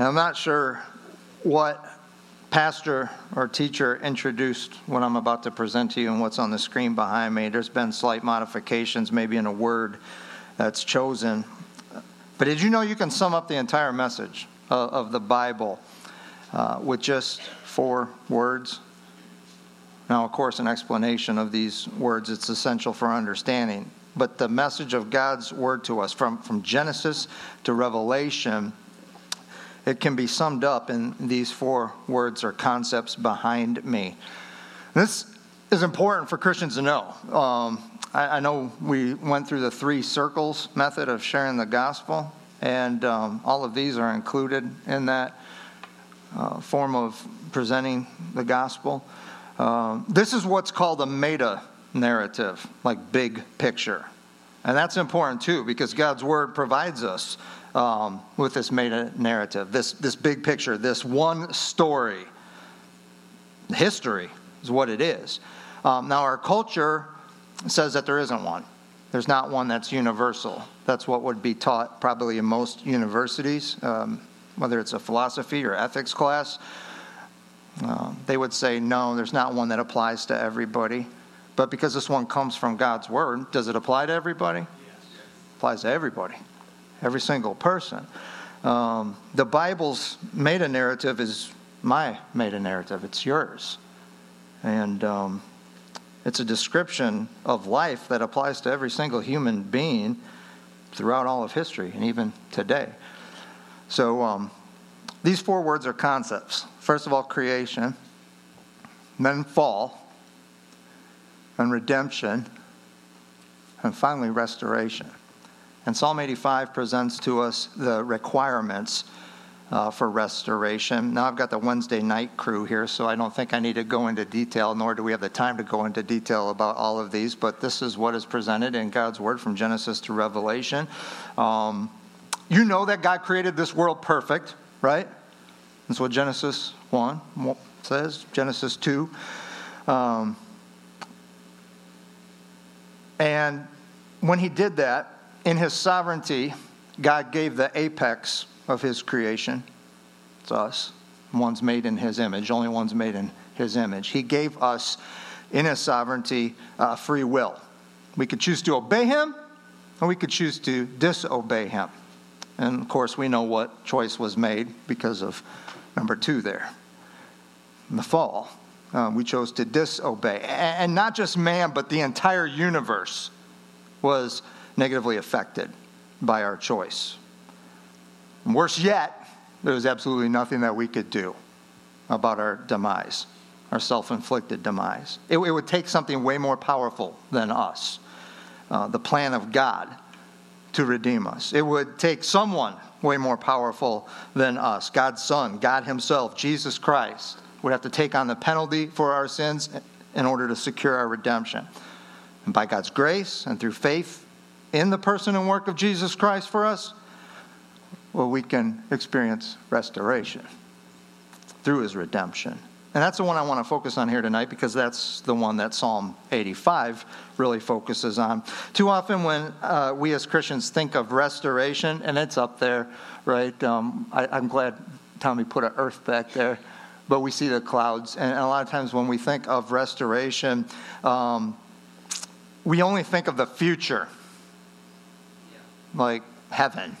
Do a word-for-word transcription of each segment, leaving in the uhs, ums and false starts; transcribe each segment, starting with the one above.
I'm not sure what pastor or teacher introduced what I'm about to present to you and what's on the screen behind me. There's been slight modifications, maybe in a word that's chosen. But did you know you can sum up the entire message of, of the Bible uh, with just four words? Now, of course, an explanation of these words, it's essential for understanding. But the message of God's Word to us, from, from Genesis to Revelation, it can be summed up in these four words or concepts behind me. This is important for Christians to know. Um, I, I know we went through the three circles method of sharing the gospel, and um, all of these are included in that uh, form of presenting the gospel. Um, this is what's called a meta narrative, like big picture. And that's important too, because God's Word provides us Um, with this meta narrative, this this big picture, this one story. History is what it is. Um, now, our culture says that there isn't one. There's not one that's universal. That's what would be taught probably in most universities, um, whether it's a philosophy or ethics class. Uh, they would say, no, there's not one that applies to everybody. But because this one comes from God's Word, does it apply to everybody? Yes. It applies to everybody. Every single person. Um, the Bible's meta-narrative is my meta-narrative. It's yours. And um, it's a description of life that applies to every single human being throughout all of history and even today. So um, these four words are concepts. First of all, creation, then fall, and redemption, and finally restoration. And Psalm eighty-five presents to us the requirements uh, for restoration. Now, I've got the Wednesday night crew here, so I don't think I need to go into detail, nor do we have the time to go into detail about all of these. But this is what is presented in God's Word from Genesis to Revelation. Um, you know that God created this world perfect, right? That's what Genesis one says, Genesis two. Um, and when he did that, in his sovereignty, God gave the apex of his creation. It's us. One's made in his image. Only one's made in his image. He gave us, in his sovereignty, uh, free will. We could choose to obey him, or we could choose to disobey him. And, of course, we know what choice was made because of number two there. In the fall, uh, we chose to disobey. And not just man, but the entire universe was negatively affected by our choice. And worse yet, there was absolutely nothing that we could do about our demise, our self-inflicted demise. It, it would take something way more powerful than us, uh, the plan of God, to redeem us. It would take someone way more powerful than us. God's Son, God himself, Jesus Christ, would have to take on the penalty for our sins in order to secure our redemption. And by God's grace and through faith in the person and work of Jesus Christ for us, well, we can experience restoration through his redemption. And that's the one I want to focus on here tonight, because that's the one that Psalm eighty-five really focuses on. Too often when uh, we as Christians think of restoration, and it's up there, right? Um, I, I'm glad Tommy put an earth back there, but we see the clouds. And a lot of times when we think of restoration, um, we only think of the future. Like heaven,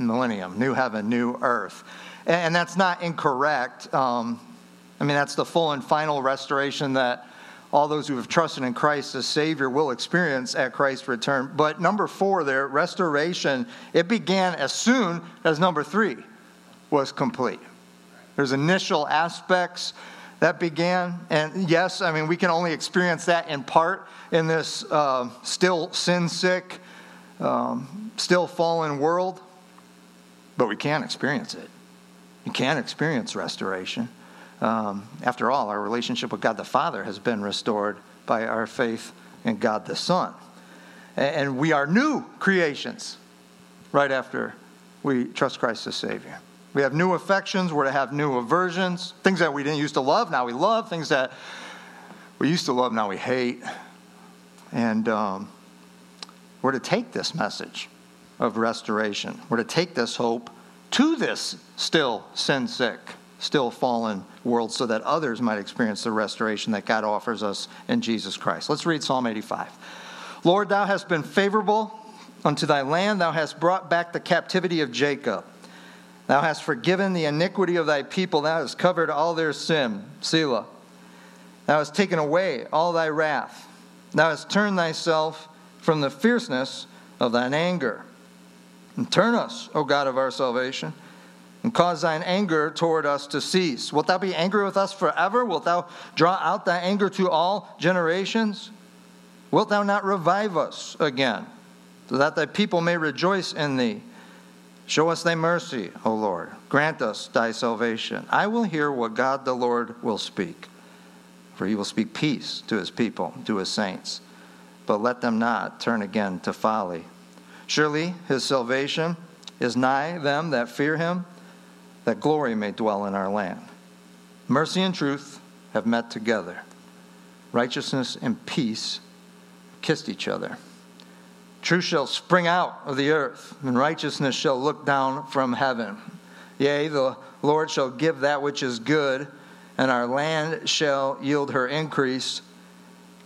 millennium, new heaven, new earth. And that's not incorrect. Um, I mean, that's the full and final restoration that all those who have trusted in Christ as Savior will experience at Christ's return. But number four there, restoration, it began as soon as number three was complete. There's initial aspects that began. And yes, I mean, we can only experience that in part in this uh, still sin-sick um, still fallen world, but we can experience it. You can experience restoration. Um, after all, our relationship with God the Father has been restored by our faith in God the Son. And we are new creations right after we trust Christ as Savior. We have new affections. We're to have new aversions. Things that we didn't used to love, now we love. Things that we used to love, now we hate. And um, we're to take this message of restoration. We're to take this hope to this still sin-sick, still fallen world so that others might experience the restoration that God offers us in Jesus Christ. Let's read Psalm eighty-five. Lord, thou hast been favorable unto thy land. Thou hast brought back the captivity of Jacob. Thou hast forgiven the iniquity of thy people. Thou hast covered all their sin. Selah. Thou hast taken away all thy wrath. Thou hast turned thyself from the fierceness of thine anger. And turn us, O God of our salvation, and cause thine anger toward us to cease. Wilt thou be angry with us forever? Wilt thou draw out thy anger to all generations? Wilt thou not revive us again, so that thy people may rejoice in thee? Show us thy mercy, O Lord. Grant us thy salvation. I will hear what God the Lord will speak. For he will speak peace to his people, to his saints. But let them not turn again to folly. Surely his salvation is nigh them that fear him, that glory may dwell in our land. Mercy and truth have met together. Righteousness and peace kissed each other. Truth shall spring out of the earth, and righteousness shall look down from heaven. Yea, the Lord shall give that which is good, and our land shall yield her increase.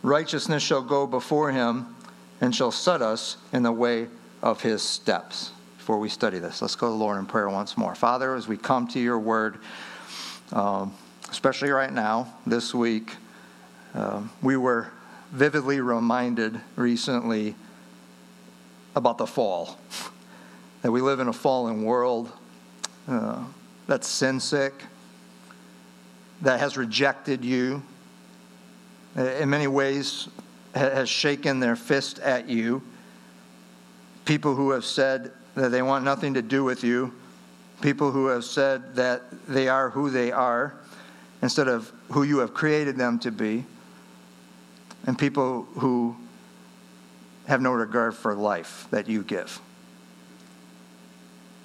Righteousness shall go before him, and shall set us in the way of his steps. Before we study this, let's go to the Lord in prayer once more. Father, as we come to your word, um, especially right now, this week, um, we were vividly reminded recently about the fall, that we live in a fallen world uh, that's sin-sick, that has rejected you, in many ways has shaken their fist at you. People who have said that they want nothing to do with you. People who have said that they are who they are instead of who you have created them to be. And people who have no regard for life that you give.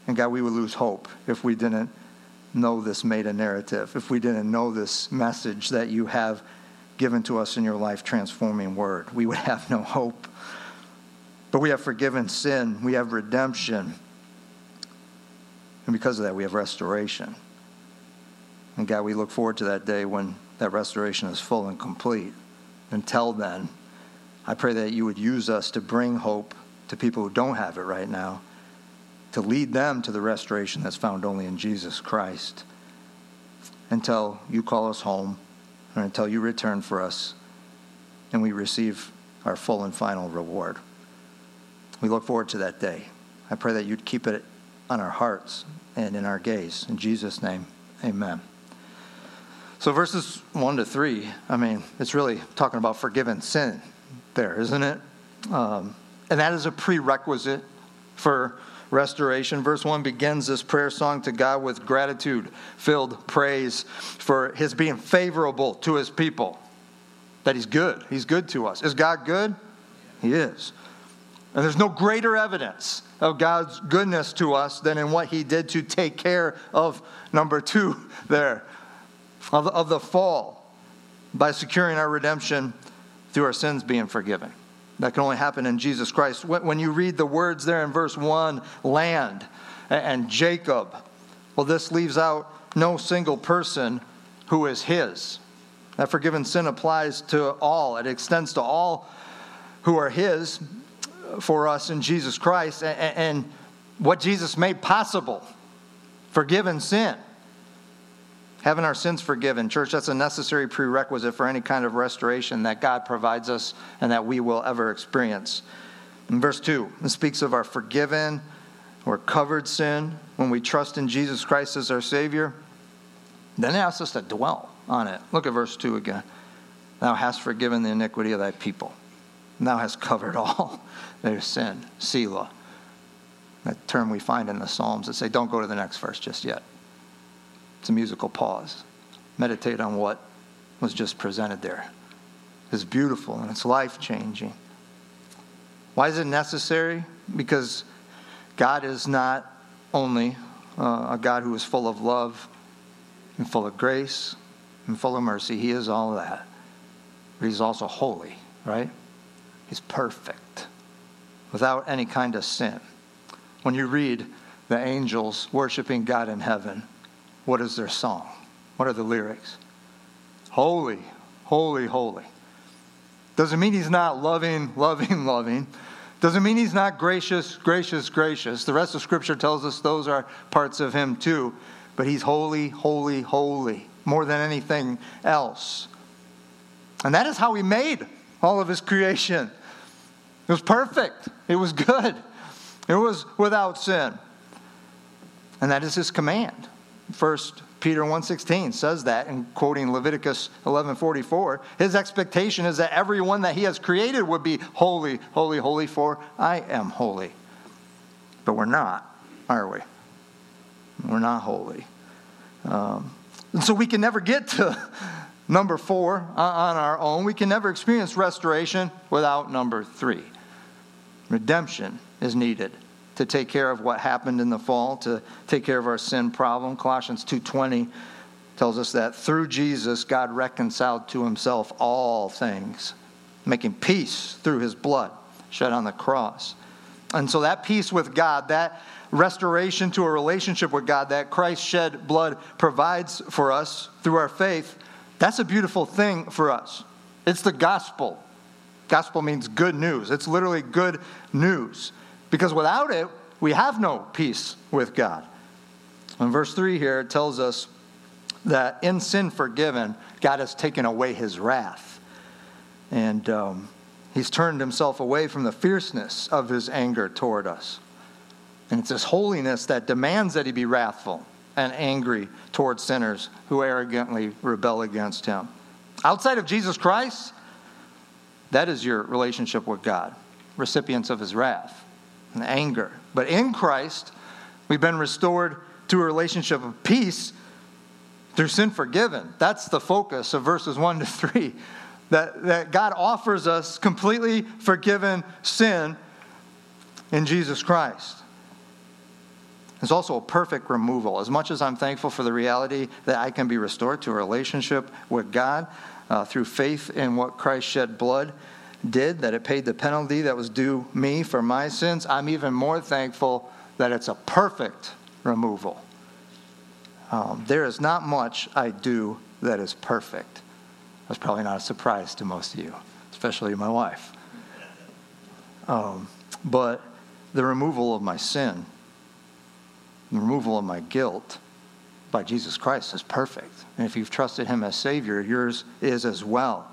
And God, we would lose hope if we didn't know this meta narrative, if we didn't know this message that you have given to us in your life-transforming word. We would have no hope. But we have forgiven sin. We have redemption. And because of that, we have restoration. And God, we look forward to that day when that restoration is full and complete. Until then, I pray that you would use us to bring hope to people who don't have it right now, to lead them to the restoration that's found only in Jesus Christ, until you call us home, or until you return for us and we receive our full and final reward. We look forward to that day. I pray that you'd keep it on our hearts and in our gaze. In Jesus' name, amen. So verses one to three, I mean, it's really talking about forgiven sin there, isn't it? Um, and that is a prerequisite for restoration. Verse one begins this prayer song to God with gratitude-filled praise for his being favorable to his people, that he's good. He's good to us. Is God good? He is. And there's no greater evidence of God's goodness to us than in what he did to take care of number two there. Of, of the fall by securing our redemption through our sins being forgiven. That can only happen in Jesus Christ. When, when you read the words there in verse one, land and, and Jacob, well, this leaves out no single person who is his. That forgiven sin applies to all. It extends to all who are his for us in Jesus Christ. And, and what Jesus made possible, forgiven sin. Having our sins forgiven, church, that's a necessary prerequisite for any kind of restoration that God provides us and that we will ever experience. In verse two, it speaks of our forgiven or covered sin when we trust in Jesus Christ as our Savior. Then it asks us to dwell on it. Look at verse two again. Thou hast forgiven the iniquity of thy people. and thou hast covered all their sin. Selah. That term we find in the Psalms that say, don't go to the next verse just yet. It's a musical pause. Meditate on what was just presented there. It's beautiful and it's life-changing. Why is it necessary? Because God is not only uh, a God who is full of love and full of grace and full of mercy. He is all that. But he's also holy, right? He's perfect, without any kind of sin. When you read the angels worshiping God in heaven, what is their song? What are the lyrics? Holy, holy, holy. Doesn't mean he's not loving, loving, loving. Doesn't mean he's not gracious, gracious, gracious. The rest of Scripture tells us those are parts of him too. But he's holy, holy, holy, more than anything else. And that is how he made all of his creation. It was perfect. It was good. It was without sin. And that is his command. First Peter one sixteen says that, and quoting Leviticus eleven forty-four, his expectation is that everyone that he has created would be holy, holy, holy, for I am holy. But we're not, are we? We're not holy. Um, and so we can never get to number four on our own. We can never experience restoration without number three. Redemption is needed to take care of what happened in the fall, to take care of our sin problem. Colossians two twenty tells us that through Jesus, God reconciled to himself all things, making peace through his blood shed on the cross. And so that peace with God, that restoration to a relationship with God that Christ's shed blood provides for us through our faith, that's a beautiful thing for us. It's the gospel. Gospel means good news. It's literally good news. Because without it, we have no peace with God. And verse three here tells us that in sin forgiven, God has taken away his wrath. And um, he's turned himself away from the fierceness of his anger toward us. And it's his holiness that demands that he be wrathful and angry toward sinners who arrogantly rebel against him. Outside of Jesus Christ, that is your relationship with God, recipients of his wrath and anger. But in Christ, we've been restored to a relationship of peace through sin forgiven. That's the focus of verses one to three, that, that God offers us completely forgiven sin in Jesus Christ. It's also a perfect removal. As much as I'm thankful for the reality that I can be restored to a relationship with God uh, through faith in what Christ shed blood did, that it paid the penalty that was due me for my sins, I'm even more thankful that it's a perfect removal. Um, there is not much I do that is perfect. That's probably not a surprise to most of you, especially my wife. Um, but the removal of my sin, the removal of my guilt by Jesus Christ is perfect. And if you've trusted him as Savior, yours is as well.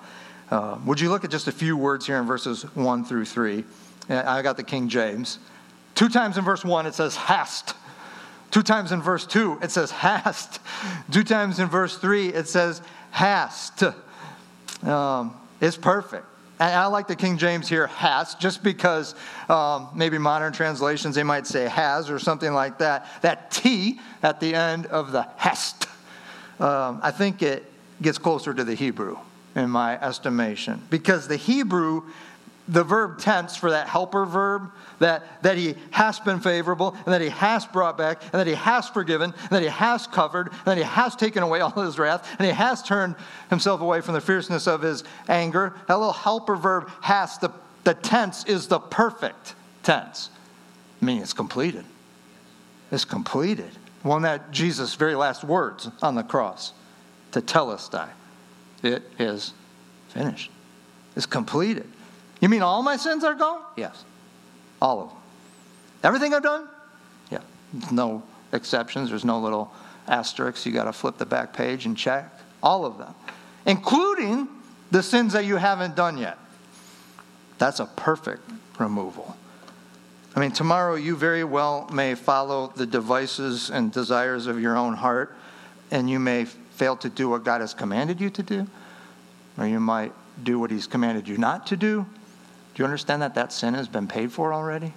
Uh, would you look at just a few words here in verses one through three? I got the King James. Two times in verse one, it says hast. Two times in verse two, it says hast. Two times in verse three, it says hast. Um, it's perfect. And I like the King James here, has, just because um, maybe modern translations, they might say has or something like that. That T at the end of the hast, um, I think it gets closer to the Hebrew in my estimation. Because the Hebrew, the verb tense for that helper verb, that, that he has been favorable, and that he has brought back, and that he has forgiven, and that he has covered, and that he has taken away all his wrath, and he has turned himself away from the fierceness of his anger. That little helper verb has, the, the tense is the perfect tense. I mean, it's completed. It's completed. One that Jesus' very last words on the cross, Tetelestai. It is finished. It's completed. You mean all my sins are gone? Yes. All of them. Everything I've done? Yeah. No exceptions. There's no little asterisks. You got to flip the back page and check. All of them. Including the sins that you haven't done yet. That's a perfect removal. I mean, tomorrow you very well may follow the devices and desires of your own heart, and you may fail to do what God has commanded you to do, or you might do what he's commanded you not to do. Do you understand that that sin has been paid for already?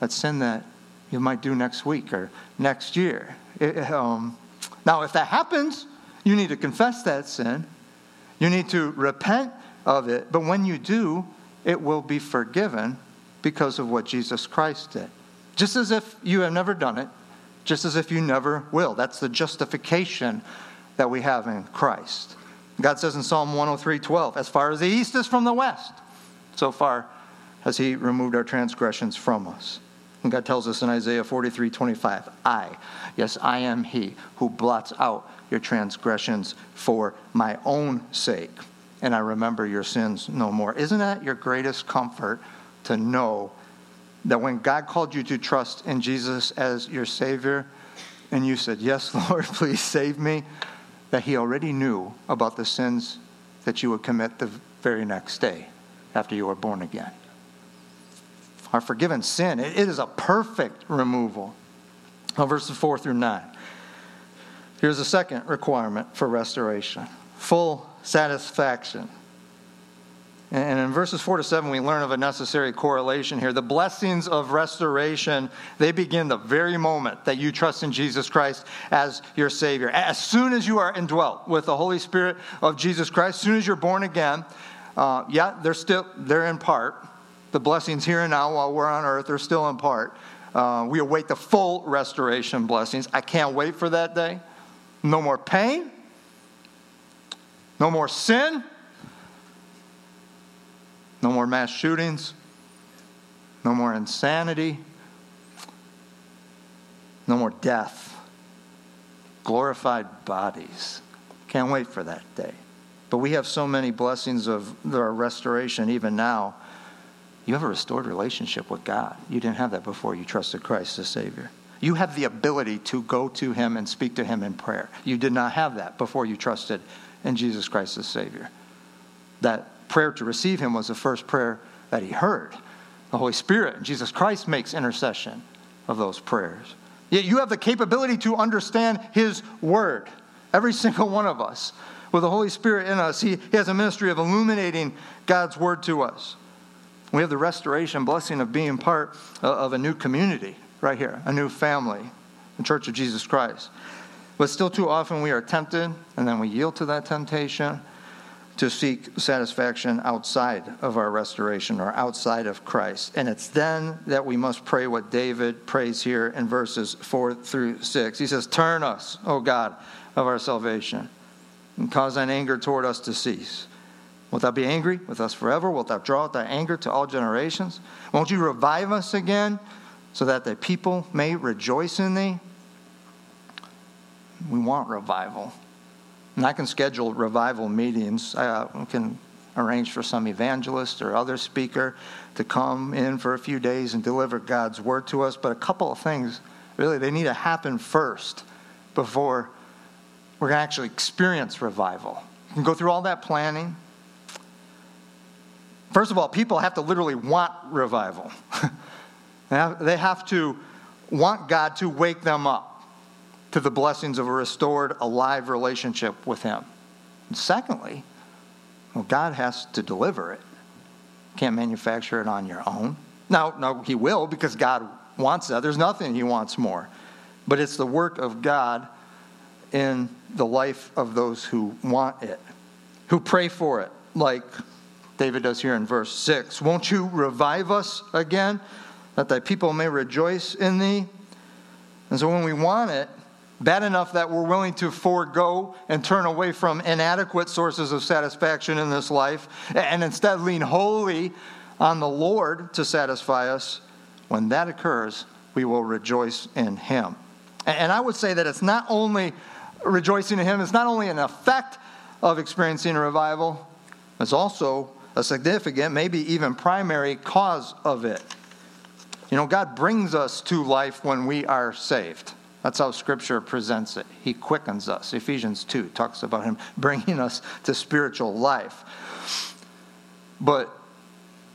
That sin that you might do next week or next year. It, um, now, if that happens, you need to confess that sin. You need to repent of it. But when you do, it will be forgiven because of what Jesus Christ did. Just as if you have never done it, just as if you never will. That's the justification that we have in Christ. God says in Psalm one oh three, twelve, as far as the east is from the west, so far has he removed our transgressions from us. And God tells us in Isaiah forty-three, twenty-five, I, yes, I am he who blots out your transgressions for my own sake, and I remember your sins no more. Isn't that your greatest comfort, to know that when God called you to trust in Jesus as your Savior, and you said, yes, Lord, please save me, that he already knew about the sins that you would commit the very next day after you were born again? Our forgiven sin, it is a perfect removal. Now, verses four through nine. Here's a second requirement for restoration. Full satisfaction. And in verses four to seven, we learn of a necessary correlation here. The blessings of restoration, they begin the very moment that you trust in Jesus Christ as your Savior. As soon as you are indwelt with the Holy Spirit of Jesus Christ, as soon as you're born again, uh, yeah, they're still, they're in part. The blessings here and now while we're on earth are still in part. Uh, we await the full restoration blessings. I can't wait for that day. No more pain. No more sin. No more mass shootings. No more insanity. No more death. Glorified bodies. Can't wait for that day. But we have so many blessings of our restoration even now. You have a restored relationship with God. You didn't have that before you trusted Christ as Savior. You have the ability to go to him and speak to him in prayer. You did not have that before you trusted in Jesus Christ as Savior. That prayer to receive him was the first prayer that he heard. The Holy Spirit and Jesus Christ makes intercession of those prayers. Yet you have the capability to understand his word. Every single one of us. With the Holy Spirit in us, he, he has a ministry of illuminating God's word to us. We have the restoration blessing of being part of a new community right here, a new family, the Church of Jesus Christ. But still too often we are tempted, and then we yield to that temptation to seek satisfaction outside of our restoration or outside of Christ. And it's then that we must pray what David prays here in verses four through six. He says, turn us, O God, of our salvation, and cause thine anger toward us to cease. Wilt thou be angry with us forever? Wilt thou draw out thy anger to all generations? Won't you revive us again so that the people may rejoice in thee? We want revival. And I can schedule revival meetings. I can arrange for some evangelist or other speaker to come in for a few days and deliver God's word to us. But a couple of things, really, they need to happen first before we're going to actually experience revival. You can go through all that planning. First of all, people have to literally want revival. They have to want God to wake them up to the blessings of a restored, alive relationship with him. And secondly, well, God has to deliver it. You can't manufacture it on your own. Now, no, he will, because God wants that. There's nothing he wants more. But it's the work of God in the life of those who want it, who pray for it, like David does here in verse six. Won't you revive us again, that thy people may rejoice in thee? And so when we want it bad enough that we're willing to forego and turn away from inadequate sources of satisfaction in this life, and instead lean wholly on the Lord to satisfy us, when that occurs, we will rejoice in him. And I would say that it's not only rejoicing in him, it's not only an effect of experiencing a revival, it's also a significant, maybe even primary cause of it. You know, God brings us to life when we are saved. That's how Scripture presents it. He quickens us. Ephesians two talks about him bringing us to spiritual life. But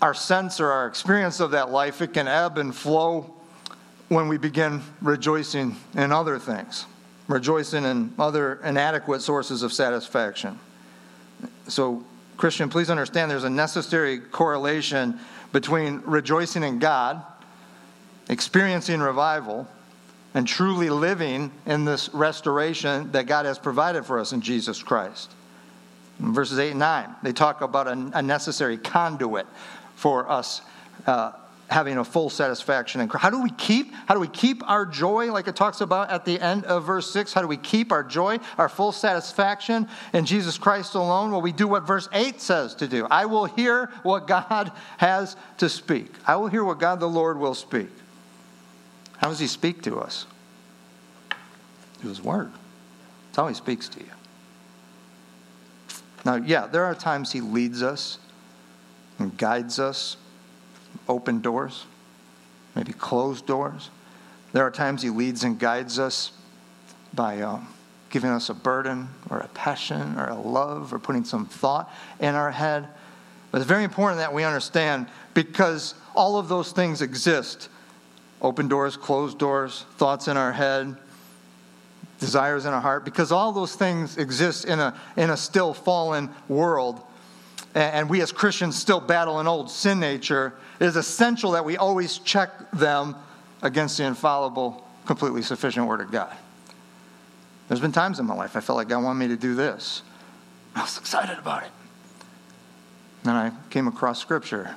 our sense or our experience of that life, it can ebb and flow when we begin rejoicing in other things, rejoicing in other inadequate sources of satisfaction. So Christian, please understand there's a necessary correlation between rejoicing in God, experiencing revival, and truly living in this restoration that God has provided for us in Jesus Christ. In verses eight and nine, they talk about a, a necessary conduit for us uh, having a full satisfaction in Christ. How do we keep? How do we keep our joy, like it talks about at the end of verse six? How do we keep our joy, our full satisfaction in Jesus Christ alone? Well, we do what verse eight says to do. I will hear what God has to speak. I will hear what God the Lord will speak. How does he speak to us? Through his word. That's how he speaks to you. Now, yeah, there are times he leads us and guides us, open doors, maybe closed doors. There are times he leads and guides us by um, giving us a burden or a passion or a love or putting some thought in our head. But it's very important that we understand, because all of those things exist. Open doors, closed doors, thoughts in our head, desires in our heart, because all those things exist in a in a still fallen world. And we as Christians still battle an old sin nature. It is essential that we always check them against the infallible, completely sufficient Word of God. There's been times in my life I felt like God wanted me to do this. I was excited about it. Then I came across Scripture.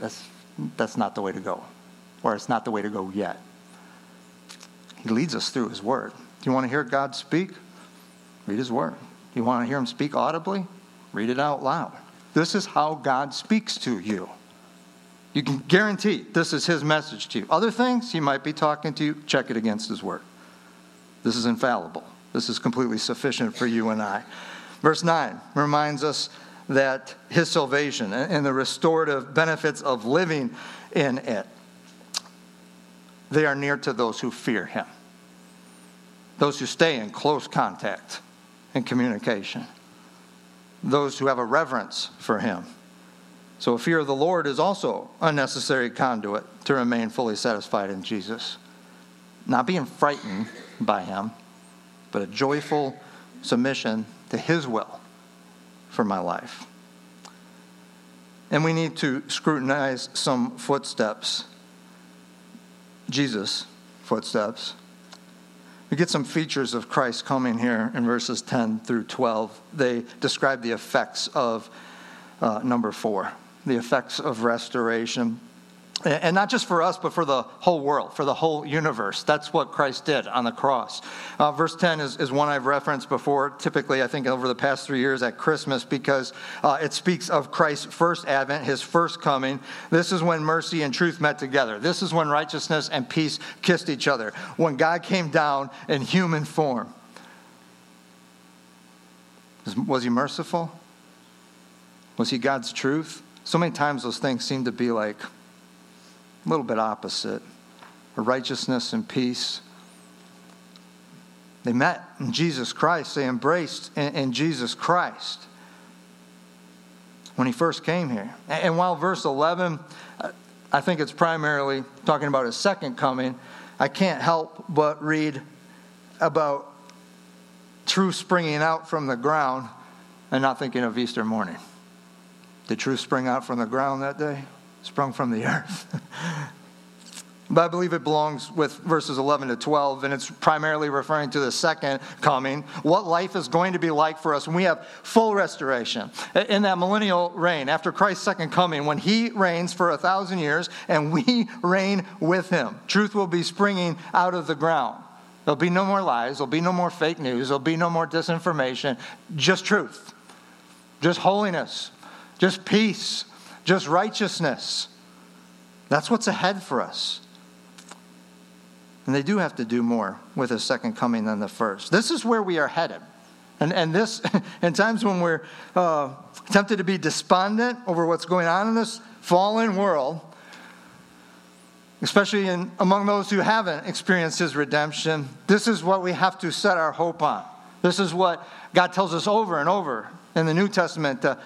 That's, that's not the way to go. Or it's not the way to go yet. He leads us through his word. Do you want to hear God speak? Read his word. Do you want to hear him speak audibly? Read it out loud. This is how God speaks to you. You can guarantee this is his message to you. Other things he might be talking to you, check it against his word. This is infallible. This is completely sufficient for you and I. Verse nine reminds us that his salvation and the restorative benefits of living in it, they are near to those who fear him, those who stay in close contact and communication, those who have a reverence for him. So a fear of the Lord is also a necessary conduit to remain fully satisfied in Jesus. Not being frightened by him, but a joyful submission to his will for my life. And we need to scrutinize some footsteps, Jesus' footsteps. We get some features of Christ coming here in verses ten through twelve. They describe the effects of uh, number four, the effects of restoration. And not just for us, but for the whole world, for the whole universe. That's what Christ did on the cross. Uh, verse ten is, is one I've referenced before, typically I think over the past three years at Christmas, because uh, it speaks of Christ's first advent, his first coming. This is when mercy and truth met together. This is when righteousness and peace kissed each other, when God came down in human form. Was he merciful? Was he God's truth? So many times those things seem to be like a little bit opposite. Righteousness and peace, they met in Jesus Christ. They embraced in, in Jesus Christ when he first came here. And, and while verse eleven, I think it's primarily talking about his second coming, I can't help but read about truth springing out from the ground and not thinking of Easter morning. Did truth spring out from the ground that day? Sprung from the earth. But I believe it belongs with verses eleven to twelve, and it's primarily referring to the second coming, what life is going to be like for us when we have full restoration in that millennial reign, after Christ's second coming, when he reigns for a thousand years and we reign with him. Truth will be springing out of the ground. There'll be no more lies. There'll be no more fake news. There'll be no more disinformation. Just truth. Just holiness. Just peace. Just righteousness. That's what's ahead for us. And they do have to do more with his second coming than the first. This is where we are headed. And and this, in times when we're uh, tempted to be despondent over what's going on in this fallen world, especially in among those who haven't experienced his redemption, this is what we have to set our hope on. This is what God tells us over and over in the New Testament to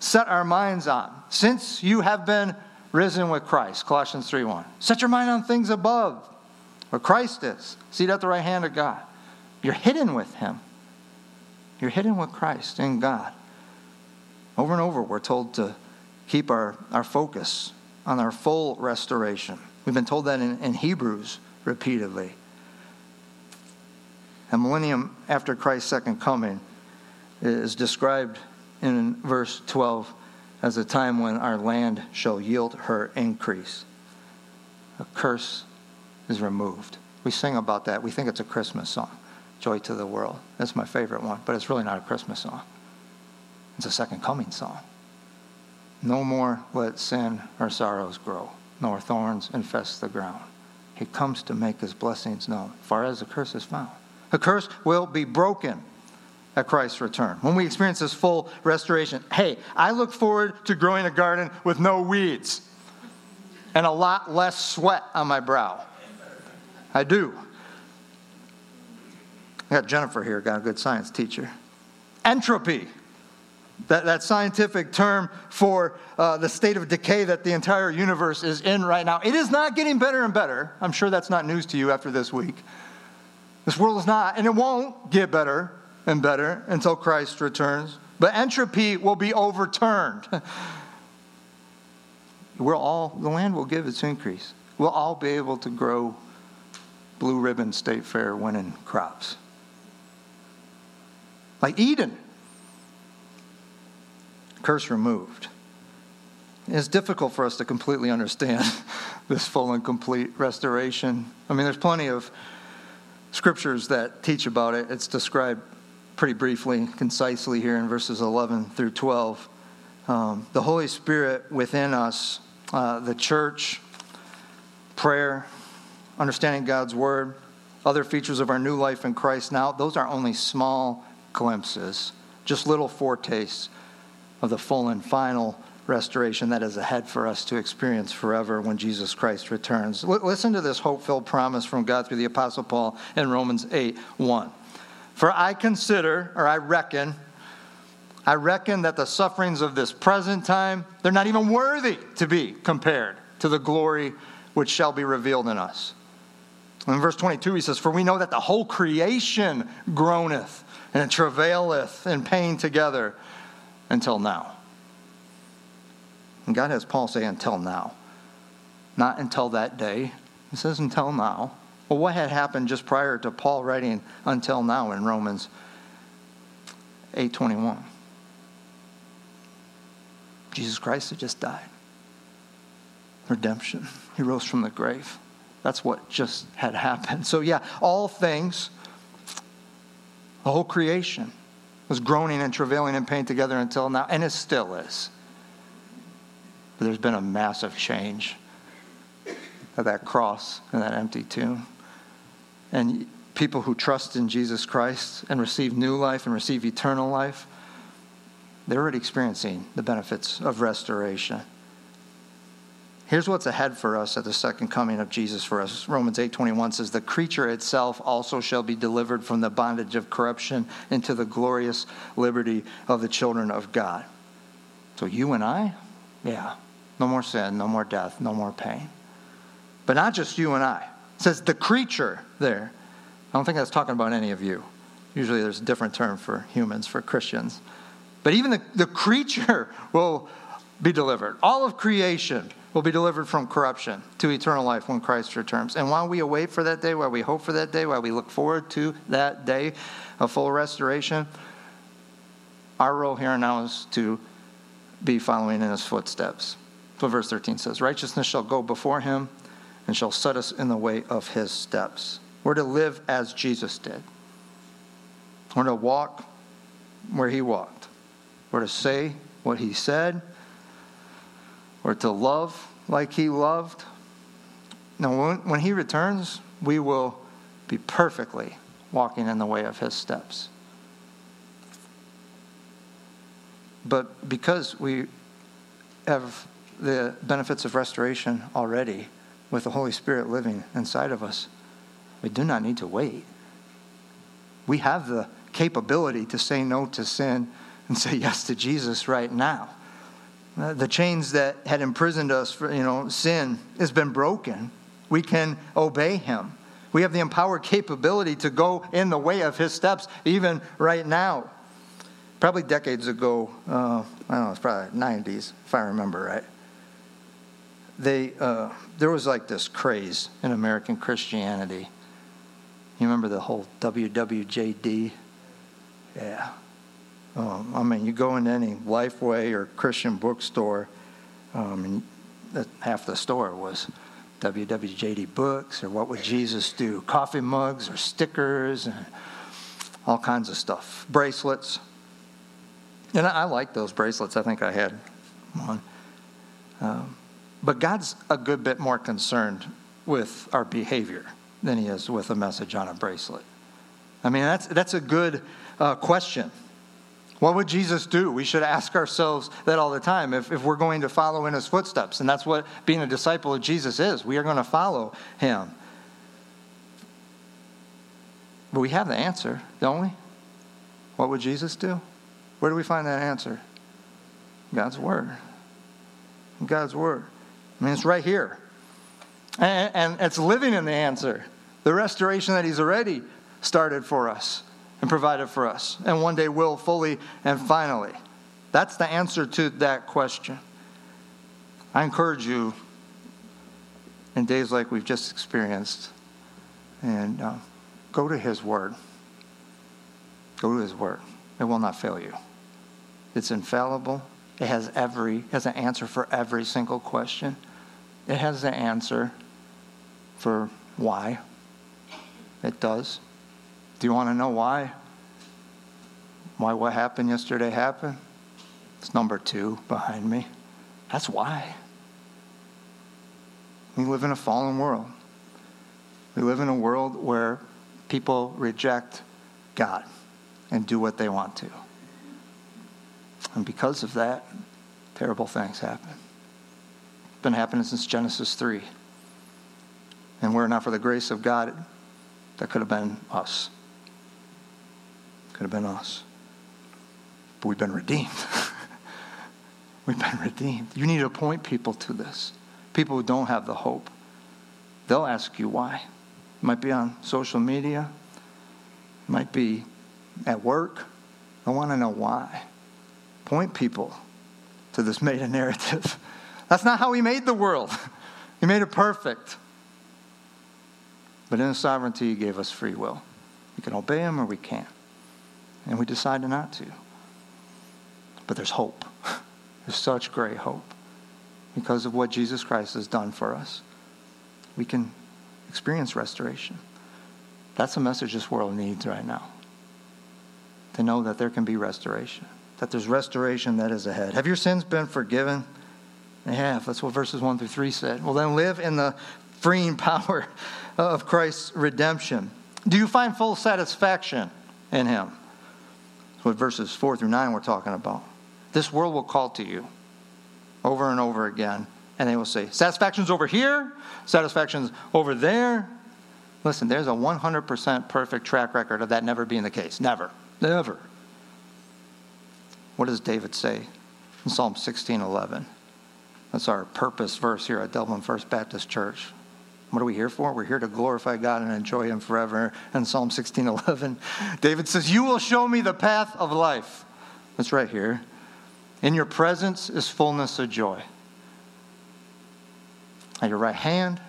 set our minds on. Since you have been risen with Christ, Colossians three one. Set your mind on things above, where Christ is, seated at the right hand of God. You're hidden with him. You're hidden with Christ in God. Over and over, we're told to keep our, our focus on our full restoration. We've been told that in, in Hebrews repeatedly. A millennium after Christ's second coming is described in verse twelve as a time when our land shall yield her increase. A curse is removed. We sing about that. We think it's a Christmas song, Joy to the World. That's my favorite one, but it's really not a Christmas song. It's a second coming song. No more let sin or sorrows grow, nor thorns infest the ground. He comes to make his blessings known, far as the curse is found. The curse will be broken at Christ's return, when we experience this full restoration. Hey, I look forward to growing a garden with no weeds and a lot less sweat on my brow. I do. I got Jennifer here, got a good science teacher. Entropy, that, that scientific term for uh, the state of decay that the entire universe is in right now. It is not getting better and better. I'm sure that's not news to you after this week. This world is not, and it won't get better and better until Christ returns. But entropy will be overturned. We'll all, the land will give its increase. We'll all be able to grow blue ribbon state fair winning crops. Like Eden. Curse removed. It's difficult for us to completely understand this full and complete restoration. I mean, there's plenty of scriptures that teach about it. It's described pretty briefly, concisely here in verses eleven through twelve. Um, the Holy Spirit within us, uh, the church, prayer, understanding God's word, other features of our new life in Christ now, those are only small glimpses, just little foretastes of the full and final restoration that is ahead for us to experience forever when Jesus Christ returns. L- listen to this hope-filled promise from God through the Apostle Paul in Romans eight one. For I consider, or I reckon, I reckon that the sufferings of this present time, they're not even worthy to be compared to the glory which shall be revealed in us. In verse twenty-two, he says, for we know that the whole creation groaneth and travaileth in pain together until now. And God has Paul say until now. Not until that day. It says until now. Well, what had happened just prior to Paul writing until now in Romans eight twenty-one? Jesus Christ had just died. Redemption. He rose from the grave. That's what just had happened. So yeah, all things, the whole creation was groaning and travailing in pain together until now. And it still is. But there's been a massive change of that cross and that empty tomb. And people who trust in Jesus Christ and receive new life and receive eternal life, they're already experiencing the benefits of restoration. Here's what's ahead for us at the second coming of Jesus for us. Romans eight twenty-one says, the creature itself also shall be delivered from the bondage of corruption into the glorious liberty of the children of God. So you and I, yeah, no more sin, no more death, no more pain. But not just you and I. It says the creature there. I don't think that's talking about any of you. Usually there's a different term for humans, for Christians. But even the, the creature will be delivered. All of creation will be delivered from corruption to eternal life when Christ returns. And while we await for that day, while we hope for that day, while we look forward to that day of full restoration, our role here and now is to be following in his footsteps. That's what verse thirteen says. Righteousness shall go before him and shall set us in the way of his steps. We're to live as Jesus did. We're to walk where he walked. We're to say what he said. We're to love like he loved. Now, when, when he returns, we will be perfectly walking in the way of his steps. But because we have the benefits of restoration already, with the Holy Spirit living inside of us, we do not need to wait. We have the capability to say no to sin and say yes to Jesus right now. The chains that had imprisoned us for, you know, sin has been broken. We can obey him. We have the empowered capability to go in the way of his steps even right now. probably decades ago, uh, I don't know, it's probably nineties, if I remember right. They uh, there was like this craze in American Christianity. You remember the whole W W J D? Yeah. Um, I mean, you go into any Lifeway or Christian bookstore, um, and that, half the store was W W J D books or What Would Jesus Do? Coffee mugs or stickers and all kinds of stuff. Bracelets. And I, I like those bracelets. I think I had one. Um, but God's a good bit more concerned with our behavior than he is with a message on a bracelet. I mean, that's that's a good uh, question. What would Jesus do? We should ask ourselves that all the time if, if we're going to follow in his footsteps. And that's what being a disciple of Jesus is. We are going to follow him. But we have the answer, don't we? What would Jesus do? Where do we find that answer? God's word. God's word. I mean, it's right here. And, and it's living in the answer. The restoration that he's already started for us and provided for us, and one day will fully and finally. That's the answer to that question. I encourage you, in days like we've just experienced, and uh, go to his word. Go to his word. It will not fail you. It's infallible. It has every it has an answer for every single question. It has the answer for why. It does. Do you want to know why? Why what happened yesterday happened? It's number two behind me. That's why. We live in a fallen world. We live in a world where people reject God and do what they want to. And because of that, terrible things happen. It's been happening since Genesis three. And were it not for the grace of God, that could have been us. Could have been us. But we've been redeemed. We've been redeemed. You need to point people to this. People who don't have the hope. They'll ask you why. It might be on social media. It might be at work. I want to know why. Point people to this made a narrative. That's not how he made the world. He made it perfect. But in his sovereignty, he gave us free will. We can obey him or we can't. And we decided not to. But there's hope. There's such great hope. Because of what Jesus Christ has done for us, we can experience restoration. That's a message this world needs right now. To know that there can be restoration. That there's restoration that is ahead. Have your sins been forgiven? They have. That's what verses one through three said. Well, then live in the freeing power of Christ's redemption. Do you find full satisfaction in him? That's what verses four through nine we're talking about. This world will call to you over and over again, and they will say, satisfaction's over here, satisfaction's over there. Listen, there's a one hundred percent perfect track record of that never being the case. Never. Never. What does David say in Psalm sixteen eleven? That's our purpose verse here at Dublin First Baptist Church. What are we here for? We're here to glorify God and enjoy him forever. And Psalm sixteen eleven, David says, you will show me the path of life. That's right here. In your presence is fullness of joy. At your right hand,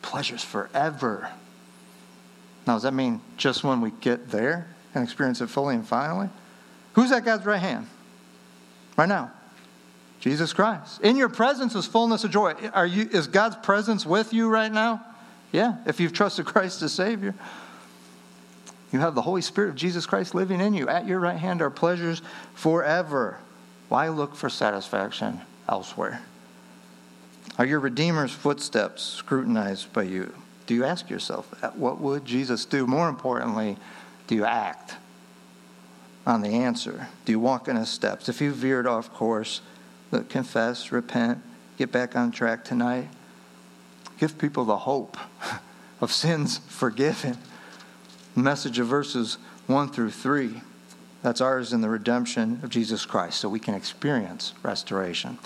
pleasures forever. Now, does that mean just when we get there and experience it fully and finally? Who's at God's right hand? Right now. Jesus Christ. In your presence is fullness of joy. Are you, is God's presence with you right now? Yeah, if you've trusted Christ as Savior. You have the Holy Spirit of Jesus Christ living in you. At your right hand are pleasures forever. Why look for satisfaction elsewhere? Are your Redeemer's footsteps scrutinized by you? Do you ask yourself that? What would Jesus do? More importantly, do you act on the answer? Do you walk in his steps? If you veered off course, look, confess, repent, get back on track tonight. Give people the hope of sins forgiven. The message of verses one through three, that's ours in the redemption of Jesus Christ, so we can experience restoration.